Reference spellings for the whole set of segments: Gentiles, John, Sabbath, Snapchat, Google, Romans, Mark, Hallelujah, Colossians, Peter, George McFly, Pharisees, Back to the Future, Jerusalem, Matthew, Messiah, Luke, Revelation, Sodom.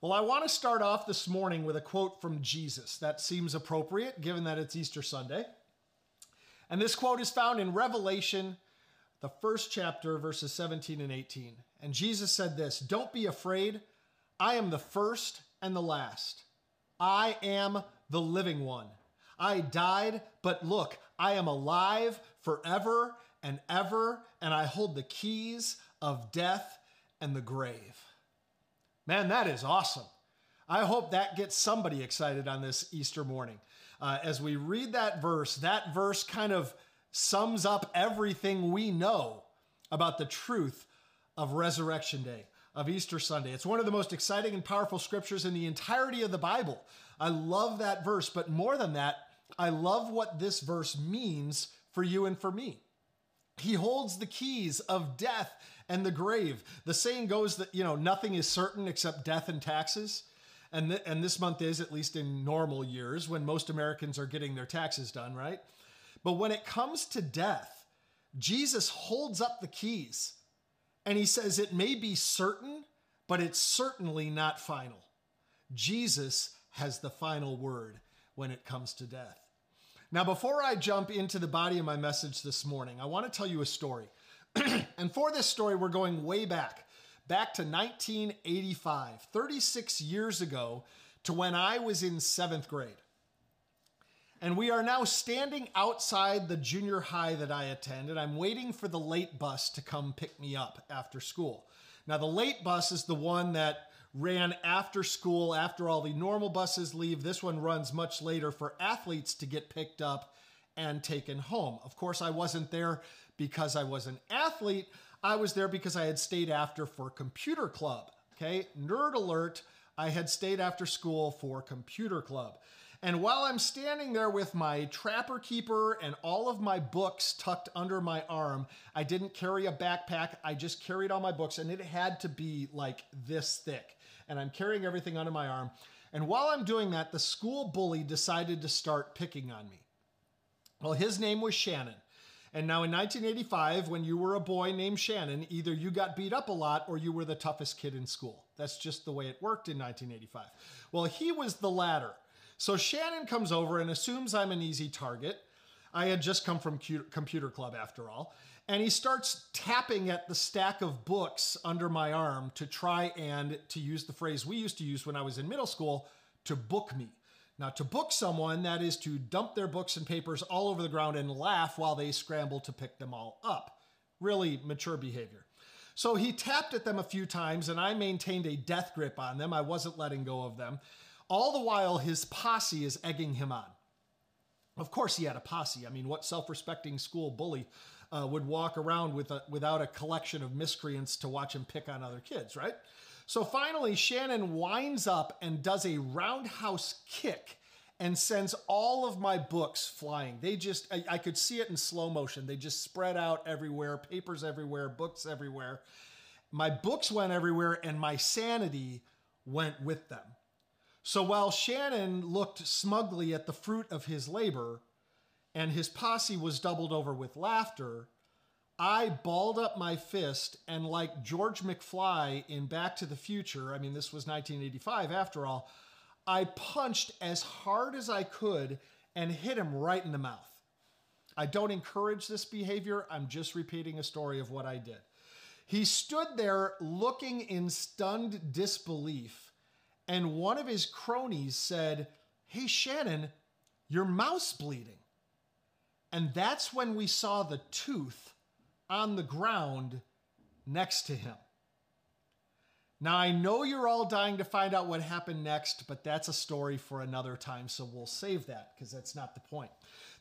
Well, I want to start off this morning with a quote from Jesus. That seems appropriate, given that it's Easter Sunday. And this quote is found in Revelation, the first chapter, verses 17 and 18. And Jesus said this, "Don't be afraid. I am the first and the last. I am the living one. I died, but look, I am alive forever and ever, and I hold the keys of death and the grave." Man, that is awesome. I hope that gets somebody excited on this Easter morning. As we read that verse kind of sums up everything we know about the truth of Resurrection Day, of Easter Sunday. It's one of the most exciting and powerful scriptures in the entirety of the Bible. I love that verse, but more than that, I love what this verse means for you and for me. He holds the keys of death and the grave. The saying goes that, you know, nothing is certain except death and taxes. And this month is, at least in normal years, when most Americans are getting their taxes done, right? But when it comes to death, Jesus holds up the keys and he says it may be certain, but it's certainly not final. Jesus has the final word when it comes to death. Now, before I jump into the body of my message this morning, I want to tell you a story. And for this story, we're going way back to 1985, 36 years ago, to when I was in seventh grade. And we are now standing outside the junior high that I attended. I'm waiting for the late bus to come pick me up after school. Now, the late bus is the one that ran after school, after all the normal buses leave. This one runs much later for athletes to get picked up and taken home. Of course, I wasn't there because I was an athlete. I was there because I had stayed after for computer club. Okay, nerd alert, I had stayed after school for computer club. And while I'm standing there with my Trapper Keeper and all of my books tucked under my arm, I didn't carry a backpack. I just carried all my books, and it had to be like this thick. And I'm carrying everything under my arm. And while I'm doing that, the school bully decided to start picking on me. Well, his name was Shannon. And now in 1985, when you were a boy named Shannon, either you got beat up a lot or you were the toughest kid in school. That's just the way it worked in 1985. Well, he was the latter. So Shannon comes over and assumes I'm an easy target. I had just come from computer club after all. And he starts tapping at the stack of books under my arm to try and, to use the phrase we used to use when I was in middle school, to book me. Now, to book someone, that is to dump their books and papers all over the ground and laugh while they scramble to pick them all up. Really mature behavior. So he tapped at them a few times and I maintained a death grip on them. I wasn't letting go of them. All the while, his posse is egging him on. Of course, he had a posse. I mean, what self-respecting school bully would walk around without a collection of miscreants to watch him pick on other kids, right? So finally, Shannon winds up and does a roundhouse kick and sends all of my books flying. They just, I could see it in slow motion. They just spread out everywhere, papers everywhere, books everywhere. My books went everywhere and my sanity went with them. So while Shannon looked smugly at the fruit of his labor and his posse was doubled over with laughter, I balled up my fist and like George McFly in Back to the Future, I mean, this was 1985 after all, I punched as hard as I could and hit him right in the mouth. I don't encourage this behavior. I'm just repeating a story of what I did. He stood there looking in stunned disbelief. And one of his cronies said, "Hey, Shannon, your mouth's bleeding." And that's when we saw the tooth on the ground next to him. Now, I know you're all dying to find out what happened next, but that's a story for another time, so we'll save that because that's not the point.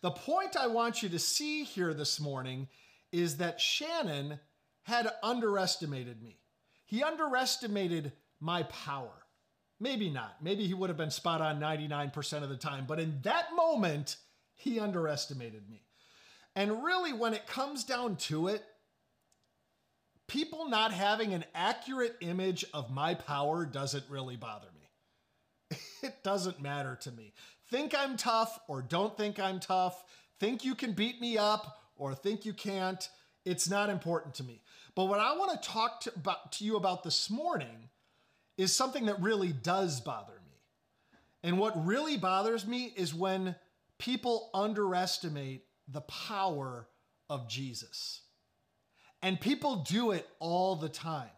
The point I want you to see here this morning is that Shannon had underestimated me. He underestimated my power. Maybe not. Maybe he would have been spot on 99% of the time. But in that moment, he underestimated me. And really, when it comes down to it, people not having an accurate image of my power doesn't really bother me. It doesn't matter to me. Think I'm tough or don't think I'm tough. Think you can beat me up or think you can't. It's not important to me. But what I want to talk to you about this morning is something that really does bother me. And what really bothers me is when people underestimate the power of Jesus. And people do it all the time.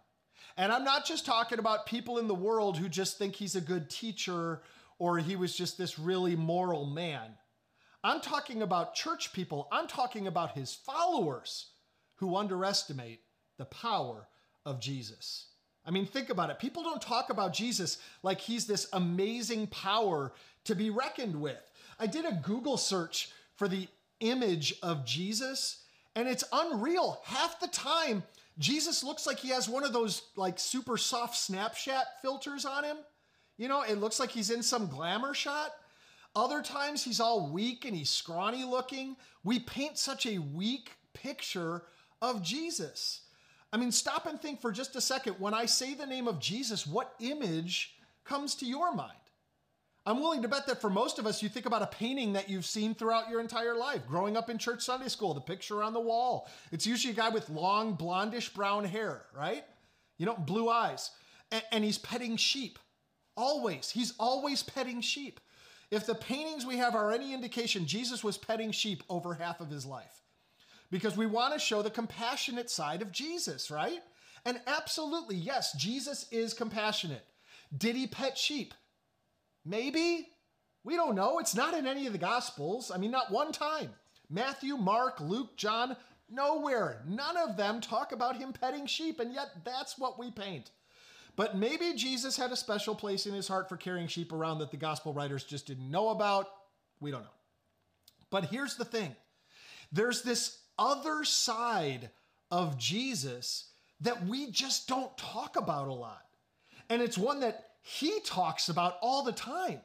And I'm not just talking about people in the world who just think he's a good teacher or he was just this really moral man. I'm talking about church people. I'm talking about his followers who underestimate the power of Jesus. I mean, think about it. People don't talk about Jesus like he's this amazing power to be reckoned with. I did a Google search for the image of Jesus, and it's unreal. Half the time, Jesus looks like he has one of those like super soft Snapchat filters on him. You know, it looks like he's in some glamour shot. Other times he's all weak and he's scrawny looking. We paint such a weak picture of Jesus. I mean, stop and think for just a second. When I say the name of Jesus, what image comes to your mind? I'm willing to bet that for most of us, you think about a painting that you've seen throughout your entire life. Growing up in church Sunday school, the picture on the wall. It's usually a guy with long, blondish brown hair, right? You know, blue eyes. And he's petting sheep. Always. He's always petting sheep. If the paintings we have are any indication, Jesus was petting sheep over half of his life. Because we want to show the compassionate side of Jesus, right? And absolutely, yes, Jesus is compassionate. Did he pet sheep? Maybe. We don't know. It's not in any of the Gospels. I mean, not one time. Matthew, Mark, Luke, John, nowhere. None of them talk about him petting sheep, and yet that's what we paint. But maybe Jesus had a special place in his heart for carrying sheep around that the Gospel writers just didn't know about. We don't know. But here's the thing. There's this other side of Jesus that we just don't talk about a lot. And it's one that he talks about all the time.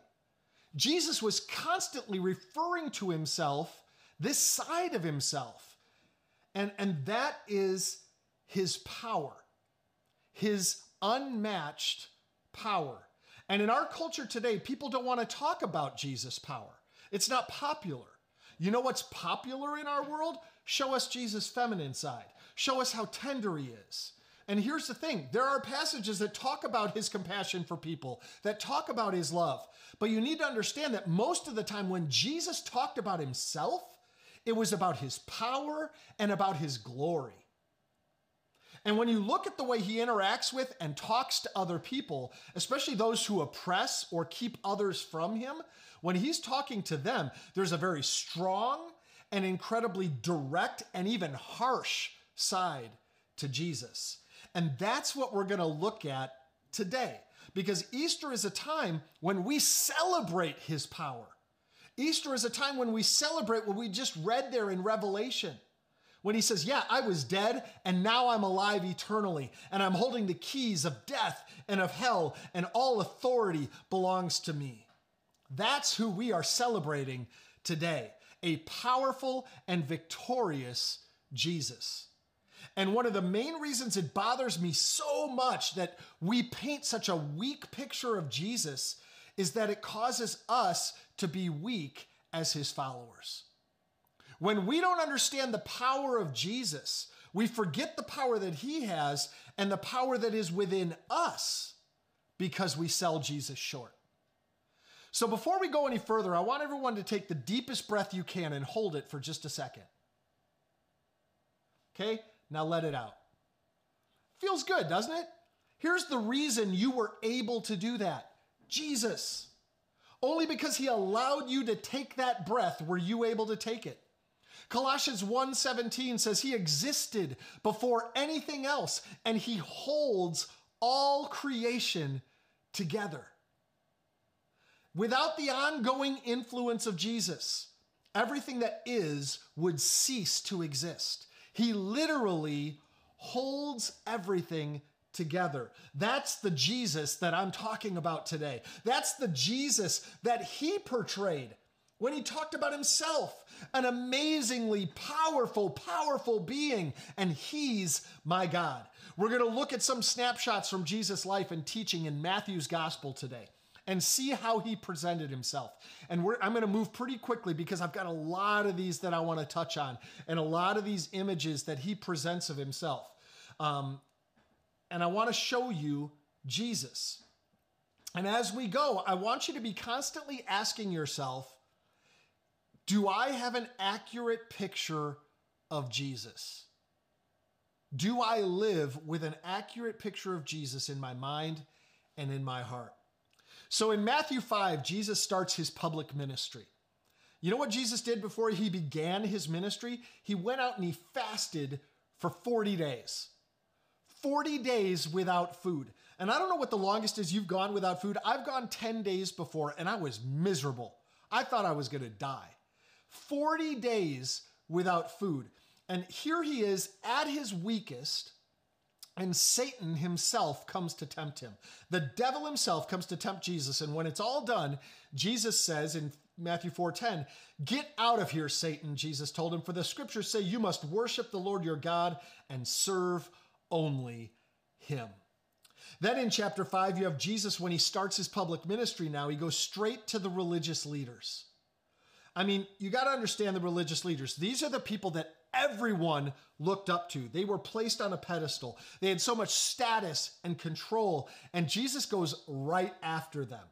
Jesus was constantly referring to himself, this side of himself. And that is his power, his unmatched power. And in our culture today, people don't want to talk about Jesus' power. It's not popular. You know what's popular in our world? Show us Jesus' feminine side. Show us how tender he is. And here's the thing. There are passages that talk about his compassion for people, that talk about his love. But you need to understand that most of the time when Jesus talked about himself, it was about his power and about his glory. And when you look at the way he interacts with and talks to other people, especially those who oppress or keep others from him, when he's talking to them, there's a very strong and incredibly direct and even harsh side to Jesus. And that's what we're going to look at today, because Easter is a time when we celebrate his power. Easter is a time when we celebrate what we just read there in Revelation, when he says, yeah, I was dead and now I'm alive eternally, and I'm holding the keys of death and of hell, and all authority belongs to me. That's who we are celebrating today, a powerful and victorious Jesus. And one of the main reasons it bothers me so much that we paint such a weak picture of Jesus is that it causes us to be weak as his followers. When we don't understand the power of Jesus, we forget the power that he has and the power that is within us because we sell Jesus short. So before we go any further, I want everyone to take the deepest breath you can and hold it for just a second. Okay? Now let it out. Feels good, doesn't it? Here's the reason you were able to do that. Jesus. Only because he allowed you to take that breath were you able to take it. Colossians 1:17 says he existed before anything else, and he holds all creation together. Without the ongoing influence of Jesus, everything that is would cease to exist. He literally holds everything together. That's the Jesus that I'm talking about today. That's the Jesus that he portrayed when he talked about himself, an amazingly powerful, powerful being, and he's my God. We're going to look at some snapshots from Jesus' life and teaching in Matthew's gospel today and see how he presented himself. And I'm going to move pretty quickly because I've got a lot of these that I want to touch on and a lot of these images that he presents of himself. And I want to show you Jesus. And as we go, I want you to be constantly asking yourself, do I have an accurate picture of Jesus? Do I live with an accurate picture of Jesus in my mind and in my heart? So in Matthew 5, Jesus starts his public ministry. You know what Jesus did before he began his ministry? He went out and he fasted for 40 days. 40 days without food. And I don't know what the longest is you've gone without food. I've gone 10 days before and I was miserable. I thought I was going to die. 40 days without food. And here he is at his weakest, and Satan himself comes to tempt him. The devil himself comes to tempt Jesus. And when it's all done, Jesus says in Matthew 4:10, "Get out of here, Satan," Jesus told him, "for the scriptures say you must worship the Lord your God and serve only him." Then in chapter 5, you have Jesus, when he starts his public ministry now, he goes straight to the religious leaders. I mean, you got to understand the religious leaders. These are the people that everyone looked up to. They were placed on a pedestal. They had so much status and control, and Jesus goes right after them.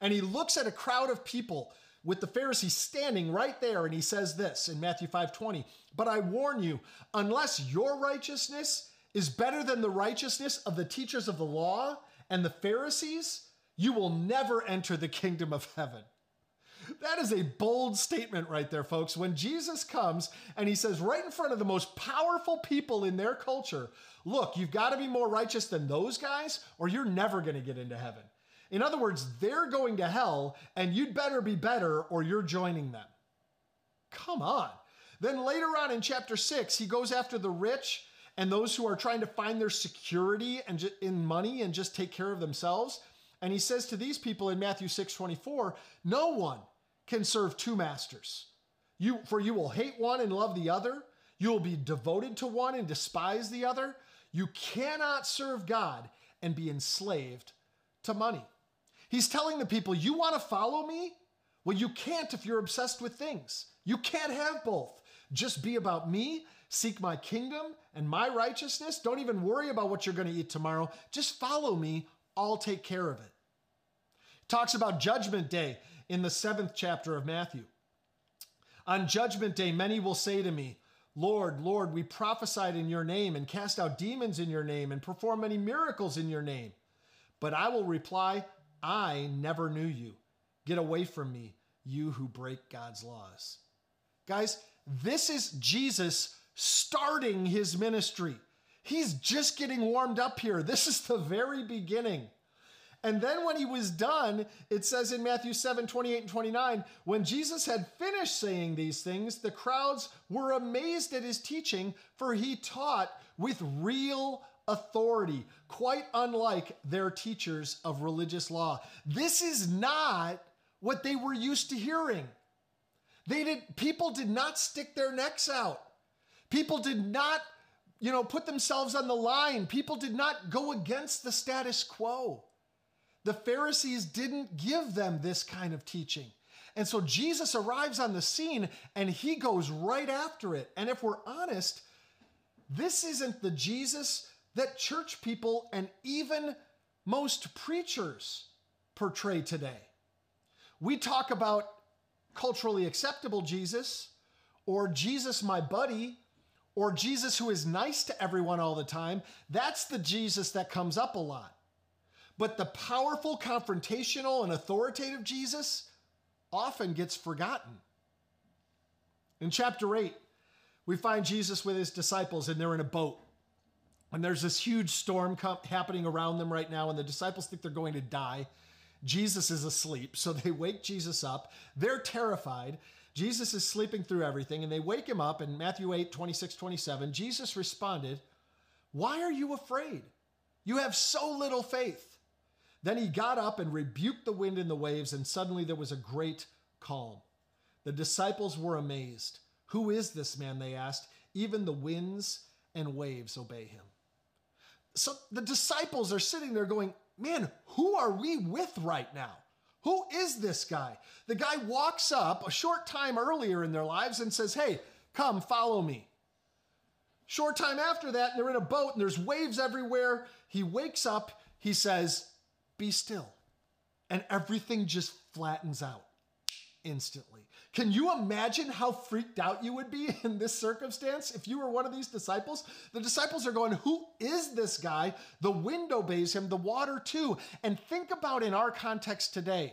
And he looks at a crowd of people with the Pharisees standing right there, and he says this in Matthew 5:20, "But I warn you, unless your righteousness is better than the righteousness of the teachers of the law and the Pharisees, you will never enter the kingdom of heaven." That is a bold statement right there, folks. When Jesus comes and he says right in front of the most powerful people in their culture, look, you've got to be more righteous than those guys or you're never going to get into heaven. In other words, they're going to hell and you'd better be better or you're joining them. Come on. Then later on in chapter 6, he goes after the rich and those who are trying to find their security and in money and just take care of themselves. And he says to these people in Matthew 6:24, "No one can serve two masters. For you will hate one and love the other. You will be devoted to one and despise the other. You cannot serve God and be enslaved to money." He's telling the people, you want to follow me? Well, you can't if you're obsessed with things. You can't have both. Just be about me, seek my kingdom and my righteousness. Don't even worry about what you're going to eat tomorrow. Just follow me. I'll take care of it. Talks about Judgment Day in the 7th chapter of Matthew. "On Judgment Day, many will say to me, 'Lord, Lord, we prophesied in your name and cast out demons in your name and performed many miracles in your name.' But I will reply, 'I never knew you. Get away from me, you who break God's laws.'" Guys, this is Jesus starting his ministry. He's just getting warmed up here. This is the very beginning. And then when he was done, it says in Matthew 7:28 and 29, "When Jesus had finished saying these things, the crowds were amazed at his teaching, for he taught with real authority, quite unlike their teachers of religious law." This is not what they were used to hearing. People did not stick their necks out. People did not put themselves on the line. People did not go against the status quo. The Pharisees didn't give them this kind of teaching. And so Jesus arrives on the scene and he goes right after it. And if we're honest, this isn't the Jesus that church people and even most preachers portray today. We talk about culturally acceptable Jesus or Jesus, my buddy, or Jesus who is nice to everyone all the time. That's the Jesus that comes up a lot. But the powerful, confrontational, and authoritative Jesus often gets forgotten. In chapter 8, we find Jesus with his disciples and they're in a boat. And there's this huge storm happening around them right now and the disciples think they're going to die. Jesus is asleep, so they wake Jesus up. They're terrified. Jesus is sleeping through everything, and they wake him up. In Matthew 8:26-27, Jesus responded, "Why are you afraid? You have so little faith." Then he got up and rebuked the wind and the waves, and suddenly there was a great calm. The disciples were amazed. "Who is this man?" they asked. "Even the winds and waves obey him." So the disciples are sitting there going, man, who are we with right now? Who is this guy? The guy walks up a short time earlier in their lives and says, "Hey, come follow me." Short time after that, they're in a boat and there's waves everywhere. He wakes up, he says, "Be still." and everything just flattens out instantly. Can you imagine how freaked out you would be in this circumstance if you were one of these disciples? The disciples are going, who is this guy? The wind obeys him, the water too. And think about in our context today,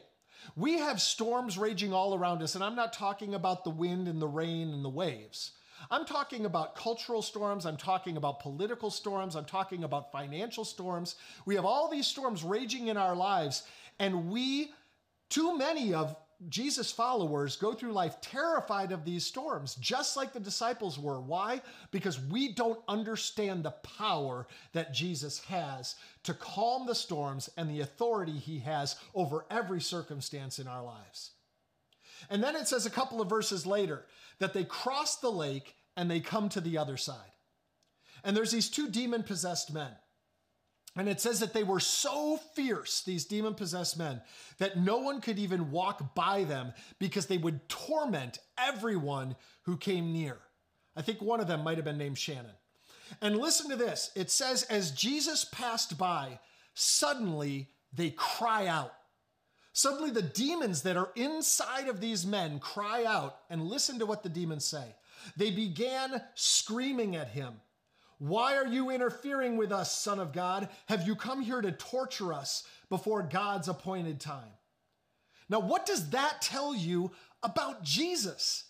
we have storms raging all around us, and I'm not talking about the wind and the rain and the waves. I'm talking about cultural storms. I'm talking about political storms. I'm talking about financial storms. We have all these storms raging in our lives, and we, too many of Jesus' followers, go through life terrified of these storms, just like the disciples were. Why? Because we don't understand the power that Jesus has to calm the storms and the authority he has over every circumstance in our lives. And then it says a couple of verses later that they cross the lake and they come to the other side. And there's these two demon-possessed men. And it says that they were so fierce, these demon-possessed men, that no one could even walk by them because they would torment everyone who came near. I think one of them might have been named Shannon. And listen to this. It says, as Jesus passed by, suddenly they cry out. Suddenly the demons that are inside of these men cry out, and listen to what the demons say. They began screaming at him, "Why are you interfering with us, Son of God? Have you come here to torture us before God's appointed time?" Now, what does that tell you about Jesus?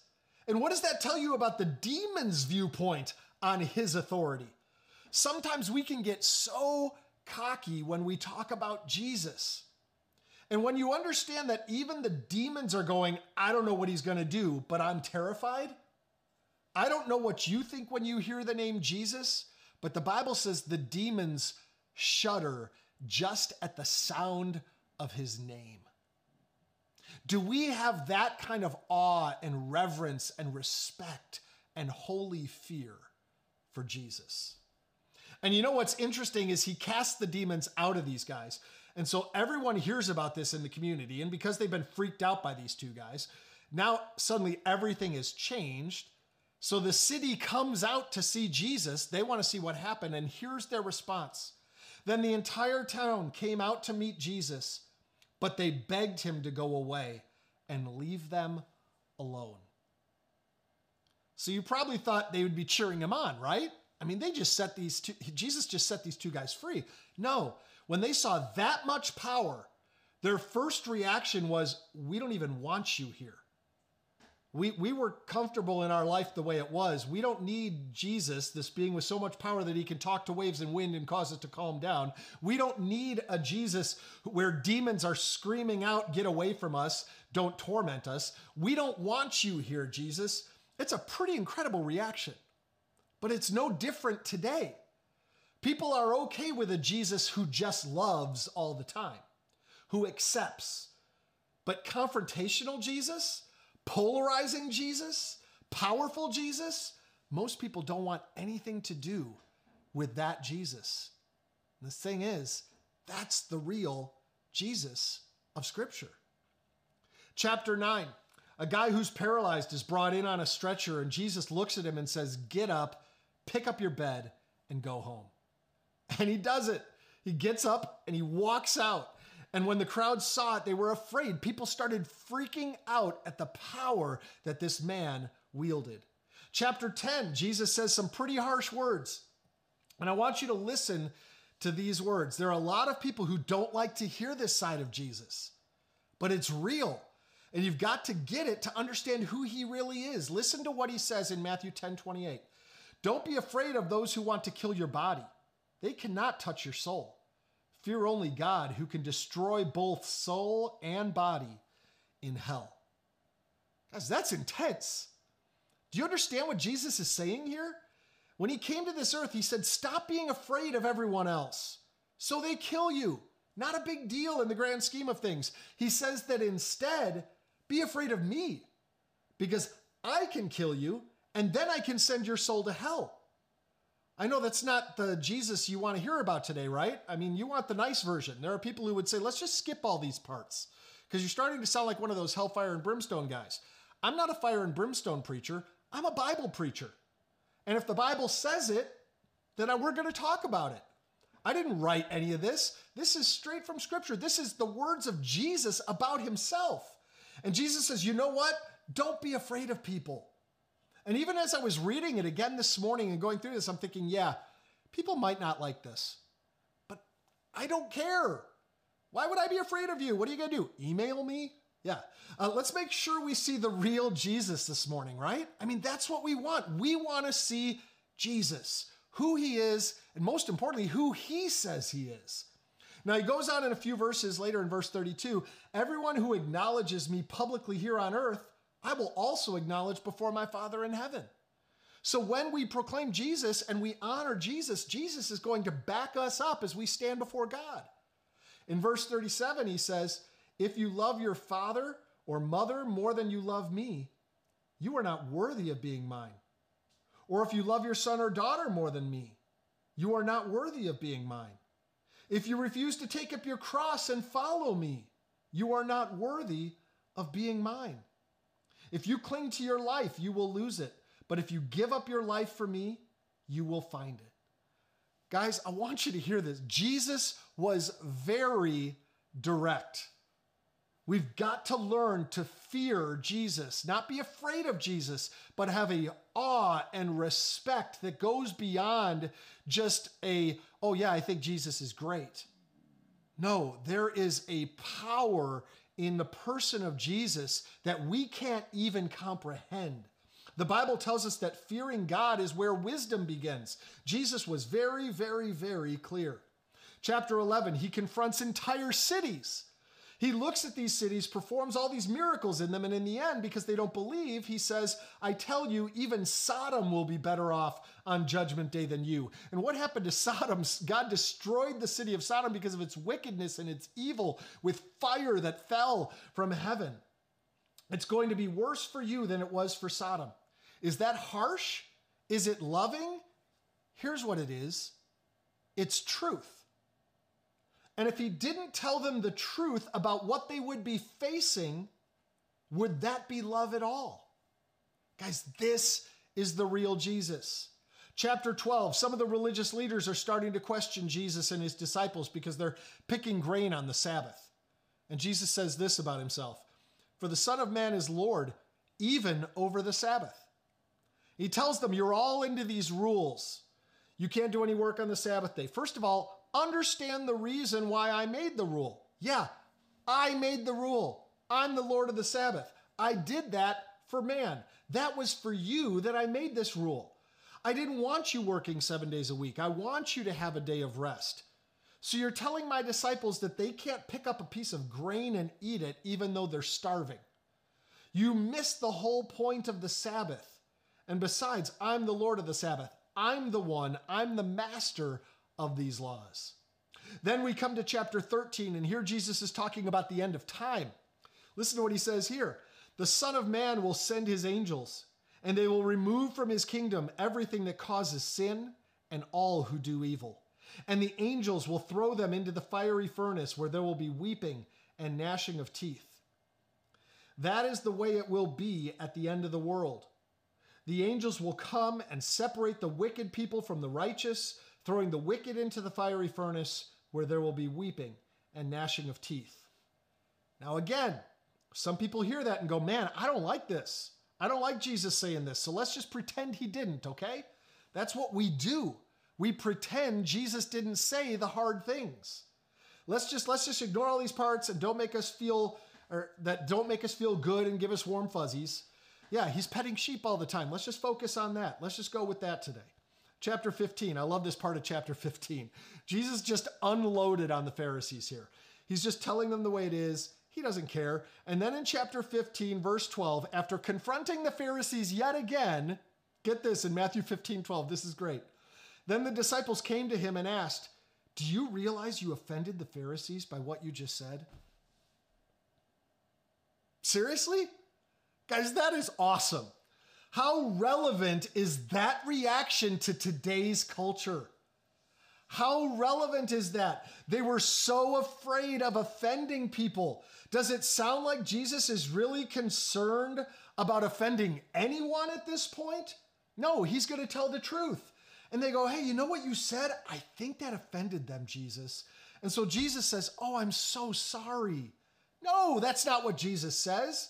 And what does that tell you about the demon's viewpoint on his authority? Sometimes we can get so cocky when we talk about Jesus. And when you understand that even the demons are going, I don't know what he's going to do, but I'm terrified. I don't know what you think when you hear the name Jesus, but the Bible says the demons shudder just at the sound of his name. Do we have that kind of awe and reverence and respect and holy fear for Jesus? And you know what's interesting is he casts the demons out of these guys. And so everyone hears about this in the community. And because they've been freaked out by these two guys, now suddenly everything has changed. So the city comes out to see Jesus. They want to see what happened. And here's their response. Then the entire town came out to meet Jesus, but they begged him to go away and leave them alone. So you probably thought they would be cheering him on, right? I mean, they just set these two, Jesus just set these two guys free. No, when they saw that much power, their first reaction was, we don't even want you here. We were comfortable in our life the way it was. We don't need Jesus, this being with so much power that he can talk to waves and wind and cause it to calm down. We don't need a Jesus where demons are screaming out, get away from us, don't torment us. We don't want you here, Jesus. It's a pretty incredible reaction. But it's no different today. People are okay with a Jesus who just loves all the time, who accepts. But confrontational Jesus, polarizing Jesus, powerful Jesus, most people don't want anything to do with that Jesus. And the thing is, that's the real Jesus of Scripture. Chapter 9, a guy who's paralyzed is brought in on a stretcher, and Jesus looks at him and says, "Get up, pick up your bed and go home." And he does it. He gets up and he walks out. And when the crowd saw it, they were afraid. People started freaking out at the power that this man wielded. Chapter 10, Jesus says some pretty harsh words. And I want you to listen to these words. There are a lot of people who don't like to hear this side of Jesus, but it's real. And you've got to get it to understand who he really is. Listen to what he says in Matthew 10:28. Don't be afraid of those who want to kill your body. They cannot touch your soul. Fear only God, who can destroy both soul and body in hell. Guys, that's intense. Do you understand what Jesus is saying here? When he came to this earth, he said, stop being afraid of everyone else. So they kill you. Not a big deal in the grand scheme of things. He says that instead, be afraid of me, because I can kill you, and then I can send your soul to hell. I know that's not the Jesus you want to hear about today, right? I mean, you want the nice version. There are people who would say, let's just skip all these parts, because you're starting to sound like one of those hellfire and brimstone guys. I'm not a fire and brimstone preacher. I'm a Bible preacher. And if the Bible says it, then we're going to talk about it. I didn't write any of this. This is straight from Scripture. This is the words of Jesus about himself. And Jesus says, you know what? Don't be afraid of people. And even as I was reading it again this morning and going through this, I'm thinking, yeah, people might not like this, but I don't care. Why would I be afraid of you? What are you going to do? Email me? Yeah. Let's make sure we see the real Jesus this morning, right? I mean, that's what we want. We want to see Jesus, who he is, and most importantly, who he says he is. Now, he goes on in a few verses later in verse 32, everyone who acknowledges me publicly here on earth, I will also acknowledge before my Father in heaven. So when we proclaim Jesus and we honor Jesus, Jesus is going to back us up as we stand before God. In verse 37, he says, if you love your father or mother more than you love me, you are not worthy of being mine. Or if you love your son or daughter more than me, you are not worthy of being mine. If you refuse to take up your cross and follow me, you are not worthy of being mine. If you cling to your life, you will lose it. But if you give up your life for me, you will find it. Guys, I want you to hear this. Jesus was very direct. We've got to learn to fear Jesus, not be afraid of Jesus, but have an awe and respect that goes beyond just a, oh yeah, I think Jesus is great. No, there is a power in the person of Jesus that we can't even comprehend. The Bible tells us that fearing God is where wisdom begins. Jesus was very, very, very clear. Chapter 11, he confronts entire cities. He looks at these cities, performs all these miracles in them, and in the end, because they don't believe, he says, I tell you, even Sodom will be better off on Judgment Day than you. And what happened to Sodom? God destroyed the city of Sodom because of its wickedness and its evil with fire that fell from heaven. It's going to be worse for you than it was for Sodom. Is that harsh? Is it loving? Here's what it is. It's truth. And if he didn't tell them the truth about what they would be facing, would that be love at all? Guys, this is the real Jesus. Chapter 12, some of the religious leaders are starting to question Jesus and his disciples because they're picking grain on the Sabbath. And Jesus says this about himself, for the Son of Man is Lord, even over the Sabbath. He tells them, you're all into these rules. You can't do any work on the Sabbath day. First of all, understand the reason why I made the rule. Yeah, I made the rule. I'm the Lord of the Sabbath. I did that for man. That was for you that I made this rule. I didn't want you working 7 days a week. I want you to have a day of rest. So you're telling my disciples that they can't pick up a piece of grain and eat it even though they're starving. You missed the whole point of the Sabbath. And besides, I'm the Lord of the Sabbath. I'm the one, I'm the master of these laws. Then we come to chapter 13, and here Jesus is talking about the end of time. Listen to what he says here. The Son of Man will send his angels, and they will remove from his kingdom everything that causes sin and all who do evil. And the angels will throw them into the fiery furnace where there will be weeping and gnashing of teeth. That is the way it will be at the end of the world. The angels will come and separate the wicked people from the righteous, throwing the wicked into the fiery furnace where there will be weeping and gnashing of teeth. Now again, some people hear that and go, man, I don't like this. I don't like Jesus saying this, so let's just pretend he didn't, okay? That's what we do. We pretend Jesus didn't say the hard things. Let's just ignore all these parts and don't make us feel good and give us warm fuzzies. Yeah, he's petting sheep all the time. Let's just focus on that. Let's just go with that today. Chapter 15, I love this part of chapter 15. Jesus just unloaded on the Pharisees here. He's just telling them the way it is. He doesn't care. And then in chapter 15, verse 12, after confronting the Pharisees yet again, get this in Matthew 15:12, this is great. Then the disciples came to him and asked, do you realize you offended the Pharisees by what you just said? Seriously? Guys, that is awesome. How relevant is that reaction to today's culture? How relevant is that? They were so afraid of offending people. Does it sound like Jesus is really concerned about offending anyone at this point? No, he's going to tell the truth. And they go, hey, you know what you said? I think that offended them, Jesus. And so Jesus says, oh, I'm so sorry. No, that's not what Jesus says.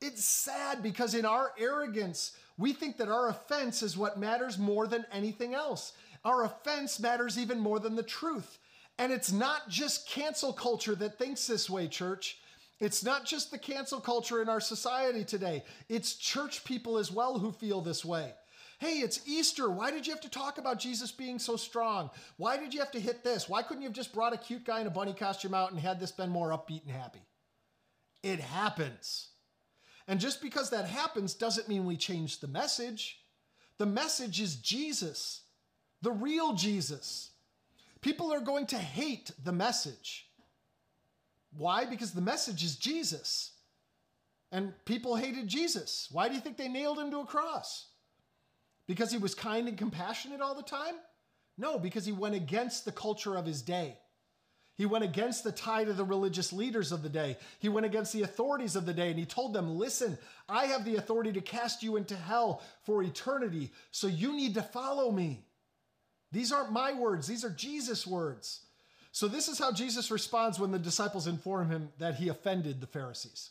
It's sad because in our arrogance, we think that our offense is what matters more than anything else. Our offense matters even more than the truth. And it's not just cancel culture that thinks this way, church. It's not just the cancel culture in our society today. It's church people as well who feel this way. Hey, it's Easter. Why did you have to talk about Jesus being so strong? Why did you have to hit this? Why couldn't you have just brought a cute guy in a bunny costume out and had this been more upbeat and happy? It happens. And just because that happens doesn't mean we change the message. The message is Jesus, the real Jesus. People are going to hate the message. Why? Because the message is Jesus. And people hated Jesus. Why do you think they nailed him to a cross? Because he was kind and compassionate all the time? No, because he went against the culture of his day. He went against the tide of the religious leaders of the day. He went against the authorities of the day, and he told them, listen, I have the authority to cast you into hell for eternity, so you need to follow me. These aren't my words. These are Jesus' words. So this is how Jesus responds when the disciples inform him that he offended the Pharisees.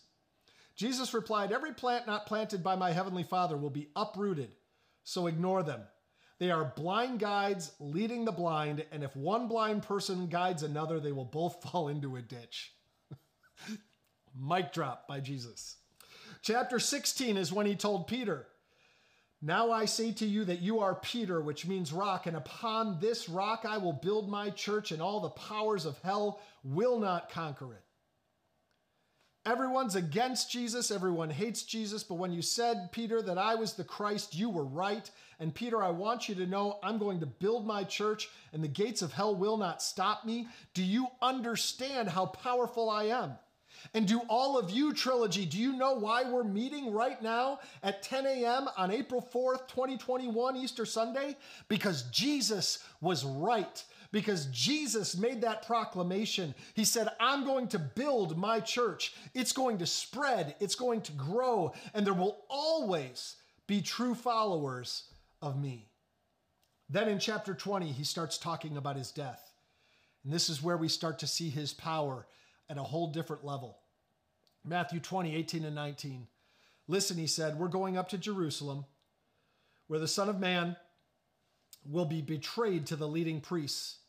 Jesus replied, every plant not planted by my heavenly Father will be uprooted. So ignore them. They are blind guides leading the blind, and if one blind person guides another, they will both fall into a ditch. Mic drop by Jesus. Chapter 16 is when he told Peter, now I say to you that you are Peter, which means rock, and upon this rock I will build my church, and all the powers of hell will not conquer it. Everyone's against Jesus. Everyone hates Jesus. But when you said, Peter, that I was the Christ, you were right. And Peter, I want you to know I'm going to build my church and the gates of hell will not stop me. Do you understand how powerful I am? And do all of you, Trilogy, do you know why we're meeting right now at 10 a.m. on April 4th, 2021, Easter Sunday? Because Jesus was right. Because Jesus made that proclamation. He said, I'm going to build my church. It's going to spread. It's going to grow. And there will always be true followers of me. Then in chapter 20, he starts talking about his death. And this is where we start to see his power at a whole different level. Matthew 20, 18 and 19. Listen, he said, we're going up to Jerusalem where the Son of Man will be betrayed to the leading priests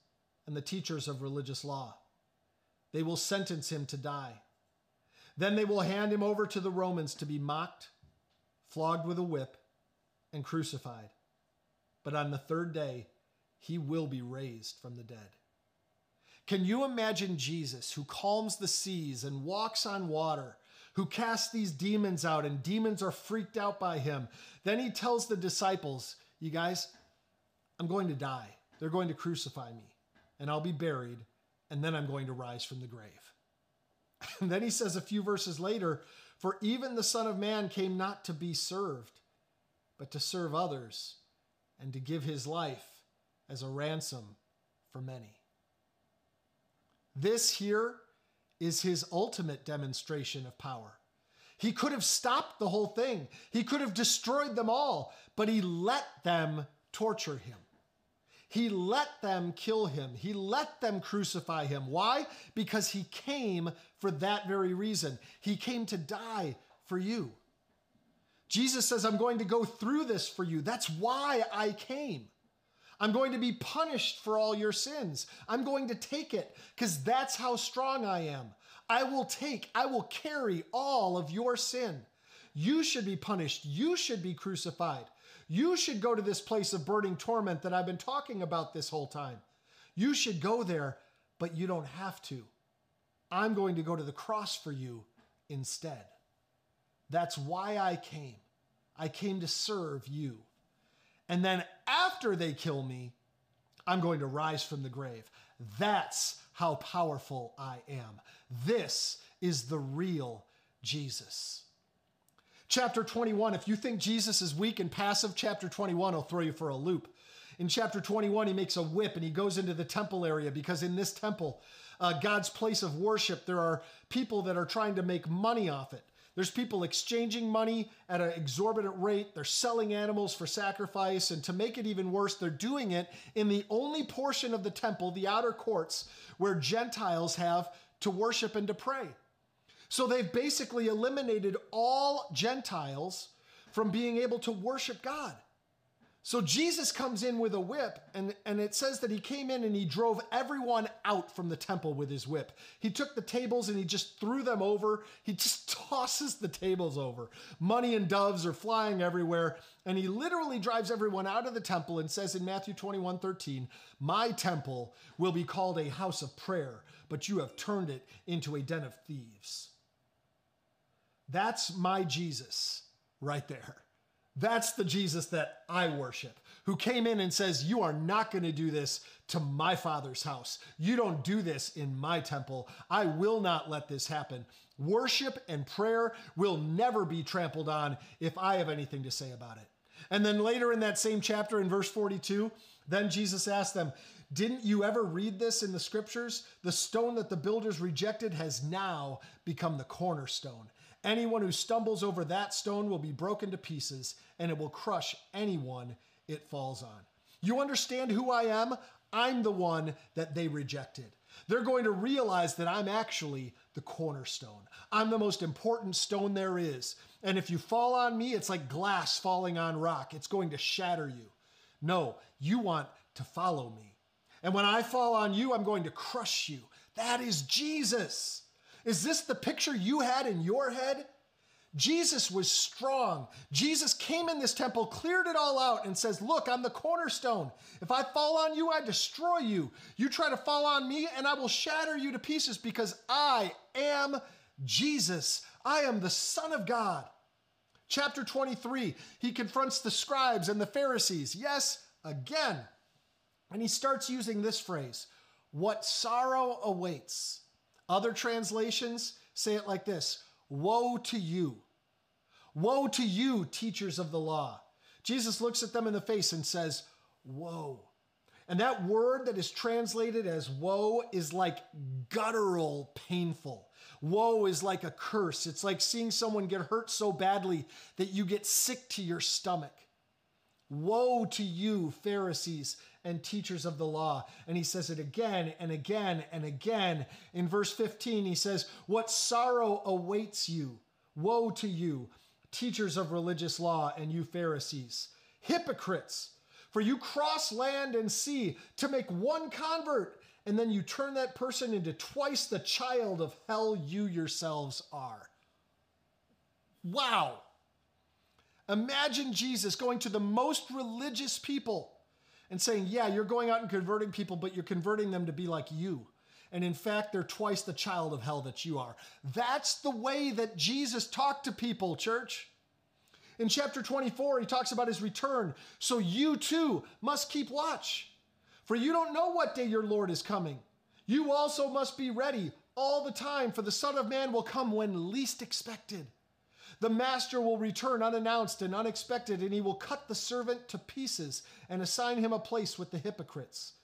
and the teachers of religious law. They will sentence him to die. Then they will hand him over to the Romans to be mocked, flogged with a whip, and crucified. But on the third day, he will be raised from the dead. Can you imagine Jesus, who calms the seas and walks on water, who casts these demons out, and demons are freaked out by him? Then he tells the disciples, you guys, I'm going to die. They're going to crucify me, and I'll be buried, and then I'm going to rise from the grave. And then he says a few verses later, for even the Son of Man came not to be served, but to serve others and to give his life as a ransom for many. This here is his ultimate demonstration of power. He could have stopped the whole thing. He could have destroyed them all, but he let them torture him. He let them kill him. He let them crucify him. Why? Because he came for that very reason. He came to die for you. Jesus says, I'm going to go through this for you. That's why I came. I'm going to be punished for all your sins. I'm going to take it because that's how strong I am. I will carry all of your sin. You should be punished. You should be crucified. You should go to this place of burning torment that I've been talking about this whole time. You should go there, but you don't have to. I'm going to go to the cross for you instead. That's why I came. I came to serve you. And then after they kill me, I'm going to rise from the grave. That's how powerful I am. This is the real Jesus. Chapter 21, if you think Jesus is weak and passive, chapter 21 will throw you for a loop. In chapter 21, he makes a whip and he goes into the temple area because in this temple, God's place of worship, there are people that are trying to make money off it. There's people exchanging money at an exorbitant rate. They're selling animals for sacrifice. And to make it even worse, they're doing it in the only portion of the temple, the outer courts, where Gentiles have to worship and to pray. So they've basically eliminated all Gentiles from being able to worship God. So Jesus comes in with a whip, and it says that he came in and he drove everyone out from the temple with his whip. He took the tables and he just threw them over. He just tosses the tables over. Money and doves are flying everywhere. And he literally drives everyone out of the temple and says in Matthew 21:13, "My temple will be called a house of prayer, but you have turned it into a den of thieves." That's my Jesus right there. That's the Jesus that I worship, who came in and says, you are not going to do this to my Father's house. You don't do this in my temple. I will not let this happen. Worship and prayer will never be trampled on if I have anything to say about it. And then later in that same chapter in verse 42, then Jesus asked them, didn't you ever read this in the scriptures? The stone that the builders rejected has now become the cornerstone. Anyone who stumbles over that stone will be broken to pieces, and it will crush anyone it falls on. You understand who I am? I'm the one that they rejected. They're going to realize that I'm actually the cornerstone. I'm the most important stone there is. And if you fall on me, it's like glass falling on rock. It's going to shatter you. No, you want to follow me. And when I fall on you, I'm going to crush you. That is Jesus. Is this the picture you had in your head? Jesus was strong. Jesus came in this temple, cleared it all out, and says, look, I'm the cornerstone. If I fall on you, I destroy you. You try to fall on me, and I will shatter you to pieces because I am Jesus. I am the Son of God. Chapter 23, he confronts the scribes and the Pharisees. Yes, again. And he starts using this phrase, what sorrow awaits. Other translations say it like this, woe to you. Woe to you, teachers of the law. Jesus looks at them in the face and says, woe. And that word that is translated as woe is like guttural painful. Woe is like a curse. It's like seeing someone get hurt so badly that you get sick to your stomach. Woe to you, Pharisees and teachers of the law. And he says it again and again and again. In verse 15, he says, what sorrow awaits you? Woe to you, teachers of religious law and you Pharisees, hypocrites, for you cross land and sea to make one convert, and then you turn that person into twice the child of hell you yourselves are. Wow. Imagine Jesus going to the most religious people and saying, yeah, you're going out and converting people, but you're converting them to be like you. And in fact, they're twice the child of hell that you are. That's the way that Jesus talked to people, church. In chapter 24, he talks about his return. So you too must keep watch, for you don't know what day your Lord is coming. You also must be ready all the time, for the Son of Man will come when least expected. The master will return unannounced and unexpected, and he will cut the servant to pieces and assign him a place with the hypocrites.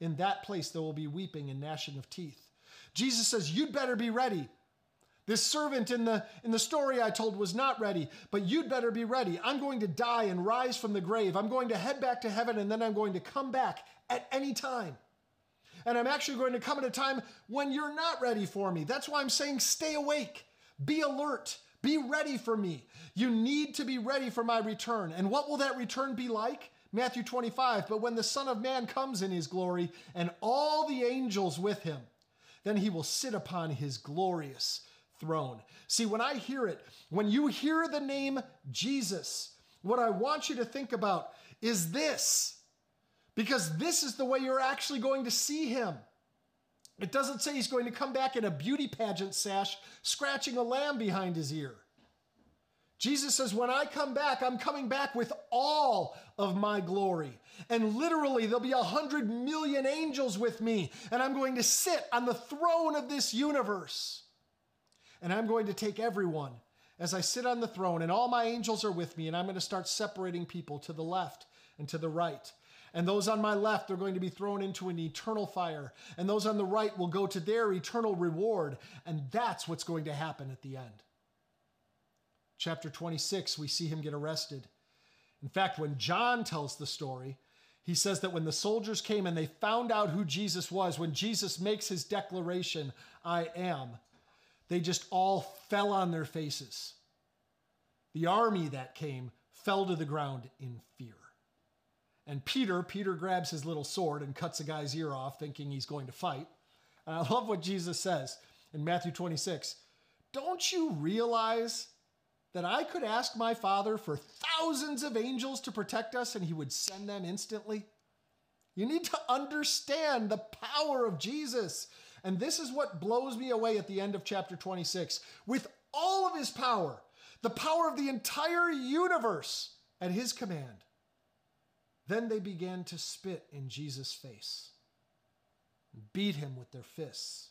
In that place, there will be weeping and gnashing of teeth. Jesus says, you'd better be ready. This servant in the story I told was not ready, but you'd better be ready. I'm going to die and rise from the grave. I'm going to head back to heaven, and then I'm going to come back at any time. And I'm actually going to come at a time when you're not ready for me. That's why I'm saying stay awake, be alert. Be ready for me. You need to be ready for my return. And what will that return be like? Matthew 25, but when the Son of Man comes in his glory and all the angels with him, then he will sit upon his glorious throne. See, when I hear it, when you hear the name Jesus, what I want you to think about is this, because this is the way you're actually going to see him. It doesn't say he's going to come back in a beauty pageant sash, scratching a lamb behind his ear. Jesus says, when I come back, I'm coming back with all of my glory. And literally, there'll be 100 million angels with me, and I'm going to sit on the throne of this universe. And I'm going to take everyone as I sit on the throne, and all my angels are with me, and I'm going to start separating people to the left and to the right. And those on my left are going to be thrown into an eternal fire. And those on the right will go to their eternal reward. And that's what's going to happen at the end. chapter 26, we see him get arrested. In fact, when John tells the story, he says that when the soldiers came and they found out who Jesus was, when Jesus makes his declaration, I am, they just all fell on their faces. The army that came fell to the ground in fear. And Peter grabs his little sword and cuts a guy's ear off thinking he's going to fight. And I love what Jesus says in Matthew 26. Don't you realize that I could ask my Father for thousands of angels to protect us and he would send them instantly? You need to understand the power of Jesus. And this is what blows me away at the end of chapter 26. With all of his power, the power of the entire universe at his command, then they began to spit in Jesus' face and beat him with their fists.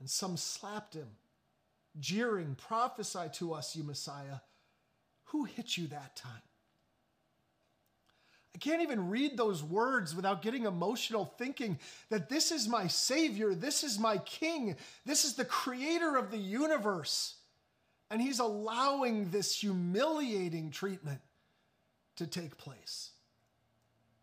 And some slapped him, jeering, prophesy to us, you Messiah. Who hit you that time? I can't even read those words without getting emotional, thinking that this is my Savior, this is my King, this is the creator of the universe. And he's allowing this humiliating treatment to take place.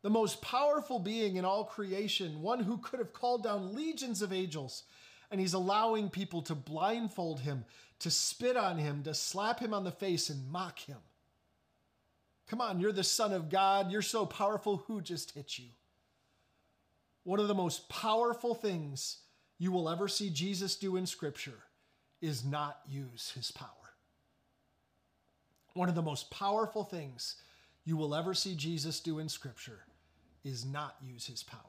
The most powerful being in all creation, one who could have called down legions of angels, and he's allowing people to blindfold him, to spit on him, to slap him on the face and mock him. Come on, you're the Son of God. You're so powerful. Who just hit you? One of the most powerful things you will ever see Jesus do in Scripture is not use his power. One of the most powerful things you will ever see Jesus do in Scripture is not use his power.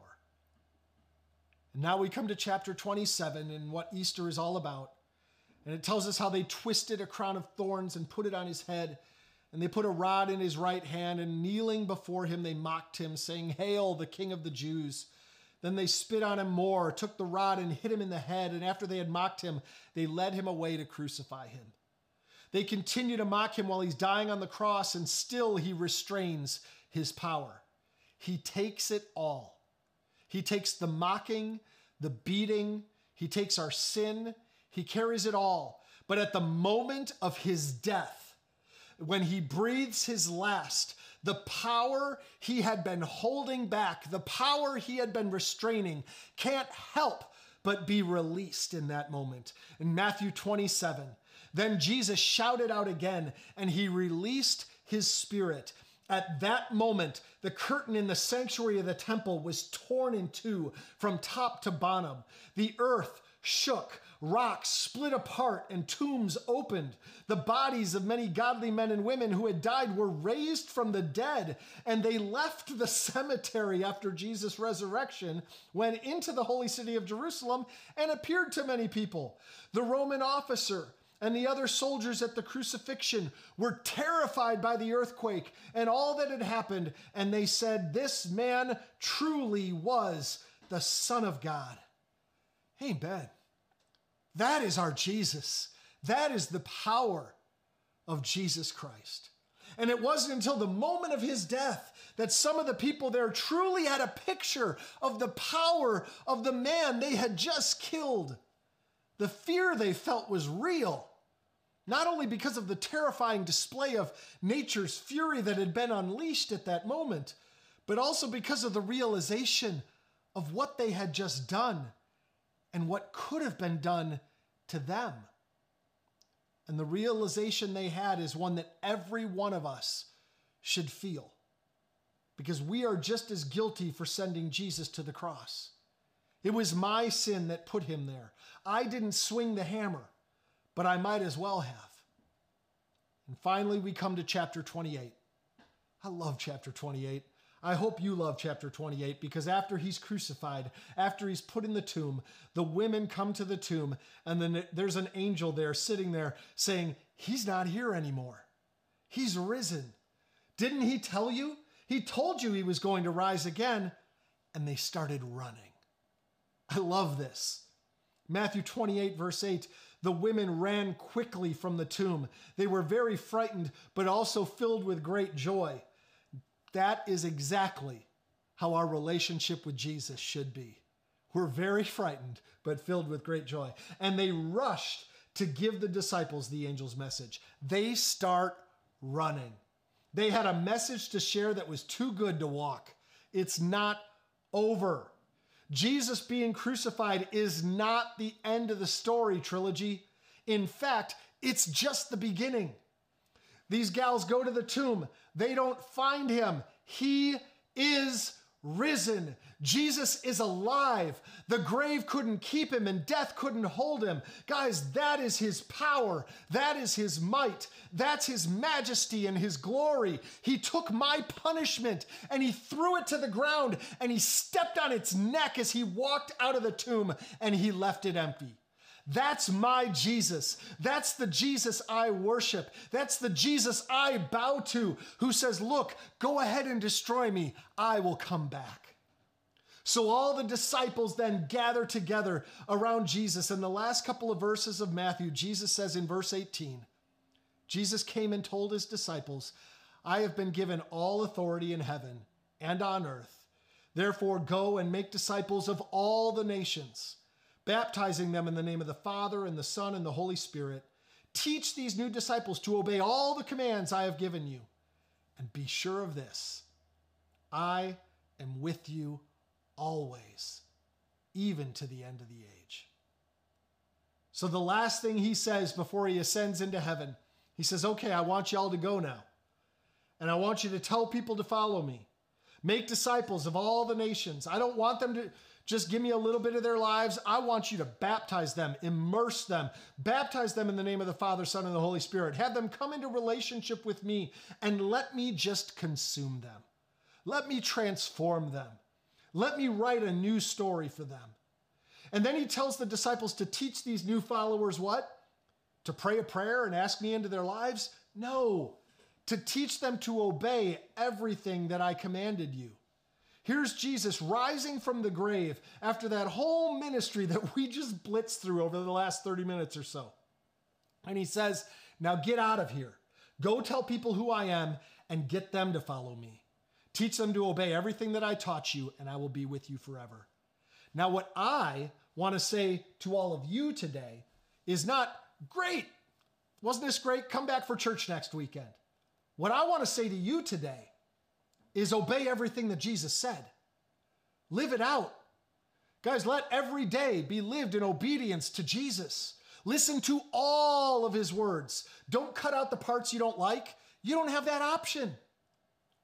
And now we come to chapter 27 and what Easter is all about. And it tells us how they twisted a crown of thorns and put it on his head. And they put a rod in his right hand, and kneeling before him, they mocked him, saying, Hail, the King of the Jews. Then they spit on him more, took the rod and hit him in the head. And after they had mocked him, they led him away to crucify him. They continue to mock him while he's dying on the cross, and still he restrains his power. He takes it all. He takes the mocking, the beating. He takes our sin. He carries it all. But at the moment of his death, when he breathes his last, the power he had been holding back, the power he had been restraining, can't help but be released in that moment. In Matthew 27, then Jesus shouted out again, and he released his spirit. At that moment, the curtain in the sanctuary of the temple was torn in two from top to bottom. The earth shook, rocks split apart, and tombs opened. The bodies of many godly men and women who had died were raised from the dead, and they left the cemetery after Jesus' resurrection, went into the holy city of Jerusalem, and appeared to many people. The Roman officer and the other soldiers at the crucifixion were terrified by the earthquake and all that had happened, and they said, This man truly was the Son of God. Amen. That is our Jesus. That is the power of Jesus Christ. And it wasn't until the moment of his death that some of the people there truly had a picture of the power of the man they had just killed. The fear they felt was real, not only because of the terrifying display of nature's fury that had been unleashed at that moment, but also because of the realization of what they had just done and what could have been done to them. And the realization they had is one that every one of us should feel, because we are just as guilty for sending Jesus to the cross. It was my sin that put him there. I didn't swing the hammer, but I might as well have. And finally, we come to chapter 28. I love chapter 28. I hope you love chapter 28, because after he's crucified, after he's put in the tomb, the women come to the tomb, and then there's an angel there sitting there saying, He's not here anymore. He's risen. Didn't he tell you? He told you he was going to rise again. And they started running. I love this. Matthew 28, verse 8, the women ran quickly from the tomb. They were very frightened, but also filled with great joy. That is exactly how our relationship with Jesus should be. We're very frightened, but filled with great joy. And they rushed to give the disciples the angel's message. They start running. They had a message to share that was too good to walk. It's not over. Jesus being crucified is not the end of the story trilogy. In fact, it's just the beginning. These gals go to the tomb. They don't find him. He is risen. Jesus is alive. The grave couldn't keep him and death couldn't hold him. Guys, that is his power. That is his might. That's his majesty and his glory. He took my punishment and he threw it to the ground and he stepped on its neck as he walked out of the tomb and he left it empty. That's my Jesus. That's the Jesus I worship. That's the Jesus I bow to, who says, look, go ahead and destroy me. I will come back. So all the disciples then gather together around Jesus. In the last couple of verses of Matthew, Jesus says in verse 18, Jesus came and told his disciples, I have been given all authority in heaven and on earth. Therefore, go and make disciples of all the nations, baptizing them in the name of the Father and the Son and the Holy Spirit. Teach these new disciples to obey all the commands I have given you. And be sure of this, I am with you always, even to the end of the age. So the last thing he says before he ascends into heaven, he says, okay, I want you all to go now. And I want you to tell people to follow me. Make disciples of all the nations. I don't want them to just give me a little bit of their lives. I want you to baptize them, immerse them, baptize them in the name of the Father, Son, and the Holy Spirit. Have them come into relationship with me and let me just consume them. Let me transform them. Let me write a new story for them. And then he tells the disciples to teach these new followers what? To pray a prayer and ask me into their lives? No, to teach them to obey everything that I commanded you. Here's Jesus rising from the grave after that whole ministry that we just blitzed through over the last 30 minutes or so. And he says, now get out of here. Go tell people who I am and get them to follow me. Teach them to obey everything that I taught you, and I will be with you forever. Now, what I want to say to all of you today is not great. Wasn't this great? Come back for church next weekend. What I want to say to you today is obey everything that Jesus said. Live it out. Guys, let every day be lived in obedience to Jesus. Listen to all of his words. Don't cut out the parts you don't like. You don't have that option.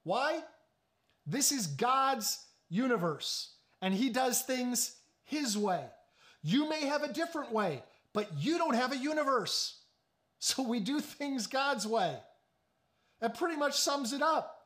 Why? This is God's universe, and he does things his way. You may have a different way, but you don't have a universe. So we do things God's way. That pretty much sums it up.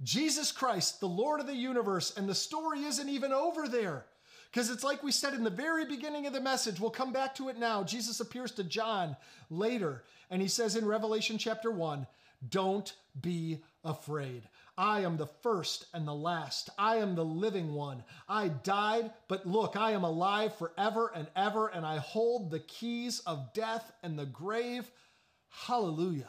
Jesus Christ, the Lord of the universe, and the story isn't even over there. Because it's like we said in the very beginning of the message, we'll come back to it now. Jesus appears to John later, and he says in Revelation chapter 1, don't be afraid. I am the first and the last. I am the living one. I died, but look, I am alive forever and ever, and I hold the keys of death and the grave. Hallelujah.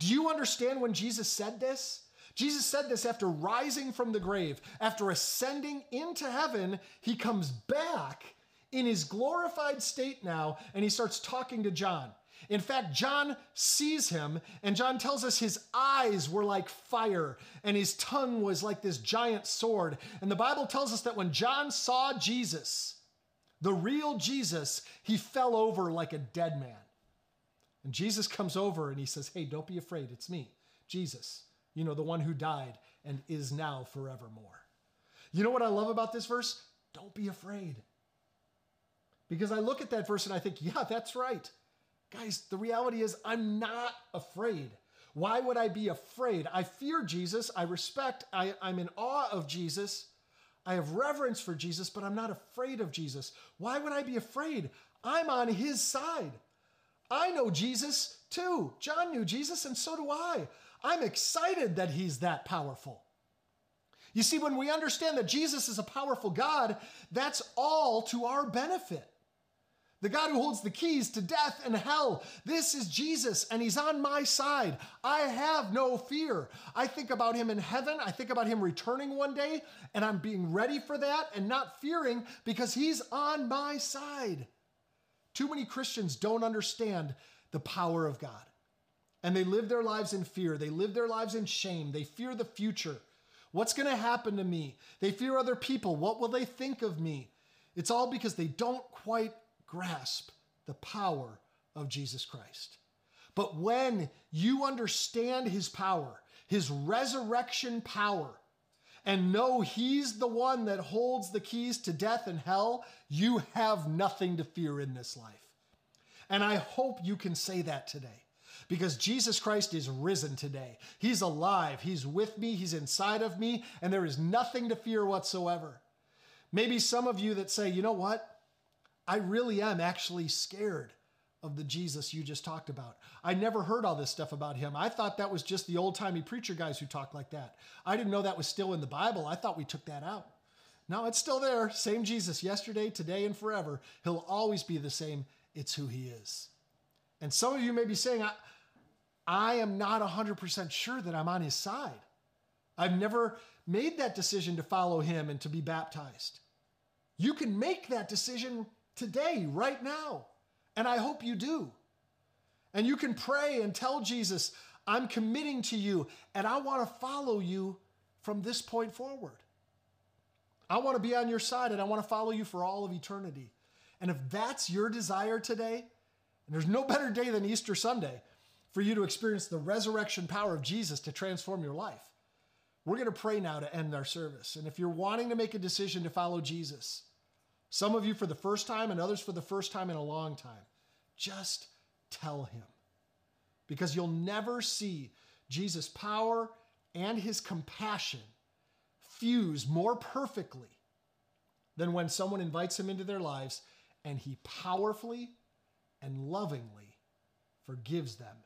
Do you understand when Jesus said this? Jesus said this after rising from the grave, after ascending into heaven. He comes back in his glorified state now, and he starts talking to John. In fact, John sees him, and John tells us his eyes were like fire, and his tongue was like this giant sword. And the Bible tells us that when John saw Jesus, the real Jesus, he fell over like a dead man. And Jesus comes over, and he says, hey, don't be afraid. It's me, Jesus. You know, the one who died and is now forevermore. You know what I love about this verse? Don't be afraid. Because I look at that verse and I think, yeah, that's right. Guys, the reality is I'm not afraid. Why would I be afraid? I fear Jesus. I respect. I'm in awe of Jesus. I have reverence for Jesus, but I'm not afraid of Jesus. Why would I be afraid? I'm on his side. I know Jesus too. John knew Jesus, and so do I. I'm excited that he's that powerful. You see, when we understand that Jesus is a powerful God, that's all to our benefit. The God who holds the keys to death and hell. This is Jesus, and he's on my side. I have no fear. I think about him in heaven. I think about him returning one day, and I'm being ready for that and not fearing because he's on my side. Too many Christians don't understand the power of God. And they live their lives in fear. They live their lives in shame. They fear the future. What's going to happen to me? They fear other people. What will they think of me? It's all because they don't quite grasp the power of Jesus Christ. But when you understand his power, his resurrection power, and know he's the one that holds the keys to death and hell, you have nothing to fear in this life. And I hope you can say that today, because Jesus Christ is risen today. He's alive. He's with me. He's inside of me. And there is nothing to fear whatsoever. Maybe some of you that say, you know what? I really am actually scared of the Jesus you just talked about. I never heard all this stuff about him. I thought that was just the old-timey preacher guys who talked like that. I didn't know that was still in the Bible. I thought we took that out. No, it's still there. Same Jesus yesterday, today, and forever. He'll always be the same. It's who he is. And some of you may be saying, I am not 100% sure that I'm on his side. I've never made that decision to follow him and to be baptized. You can make that decision today, right now. And I hope you do. And you can pray and tell Jesus, I'm committing to you and I want to follow you from this point forward. I want to be on your side and I want to follow you for all of eternity. And if that's your desire today, and there's no better day than Easter Sunday for you to experience the resurrection power of Jesus to transform your life. We're going to pray now to end our service. And if you're wanting to make a decision to follow Jesus, some of you for the first time and others for the first time in a long time, just tell him, because you'll never see Jesus' power and his compassion fuse more perfectly than when someone invites him into their lives and he powerfully and lovingly forgives them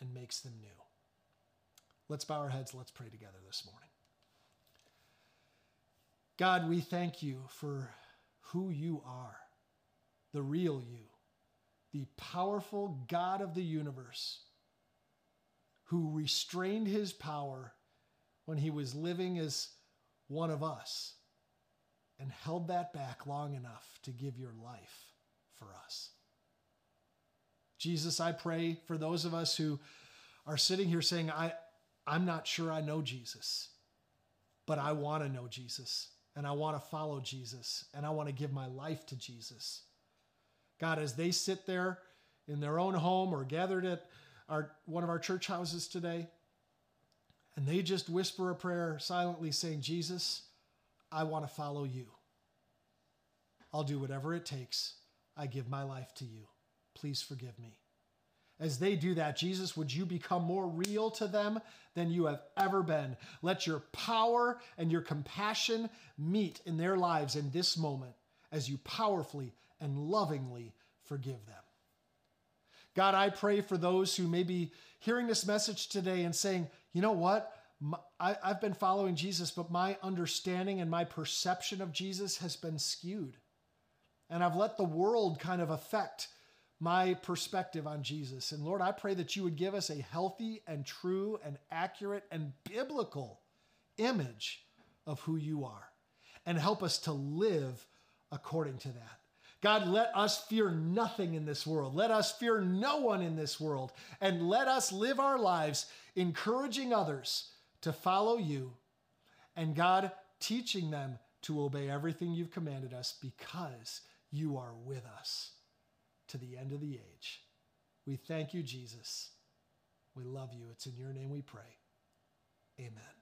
and makes them new. Let's bow our heads. Let's pray together this morning. God, we thank you for who you are, the real you, the powerful God of the universe, who restrained his power when he was living as one of us and held that back long enough to give your life for us. Jesus, I pray for those of us who are sitting here saying, I'm not sure I know Jesus, but I want to know Jesus. And I want to follow Jesus, and I want to give my life to Jesus. God, as they sit there in their own home or gathered at one of our church houses today, and they just whisper a prayer silently saying, Jesus, I want to follow you. I'll do whatever it takes. I give my life to you. Please forgive me. As they do that, Jesus, would you become more real to them than you have ever been? Let your power and your compassion meet in their lives in this moment as you powerfully and lovingly forgive them. God, I pray for those who may be hearing this message today and saying, you know what? I've been following Jesus, but my understanding and my perception of Jesus has been skewed. And I've let the world kind of affect my perspective on Jesus. And Lord, I pray that you would give us a healthy and true and accurate and biblical image of who you are, and help us to live according to that. God, let us fear nothing in this world. Let us fear no one in this world, and let us live our lives encouraging others to follow you, and God, teaching them to obey everything you've commanded us, because you are with us to the end of the age. We thank you, Jesus. We love you. It's in your name we pray. Amen.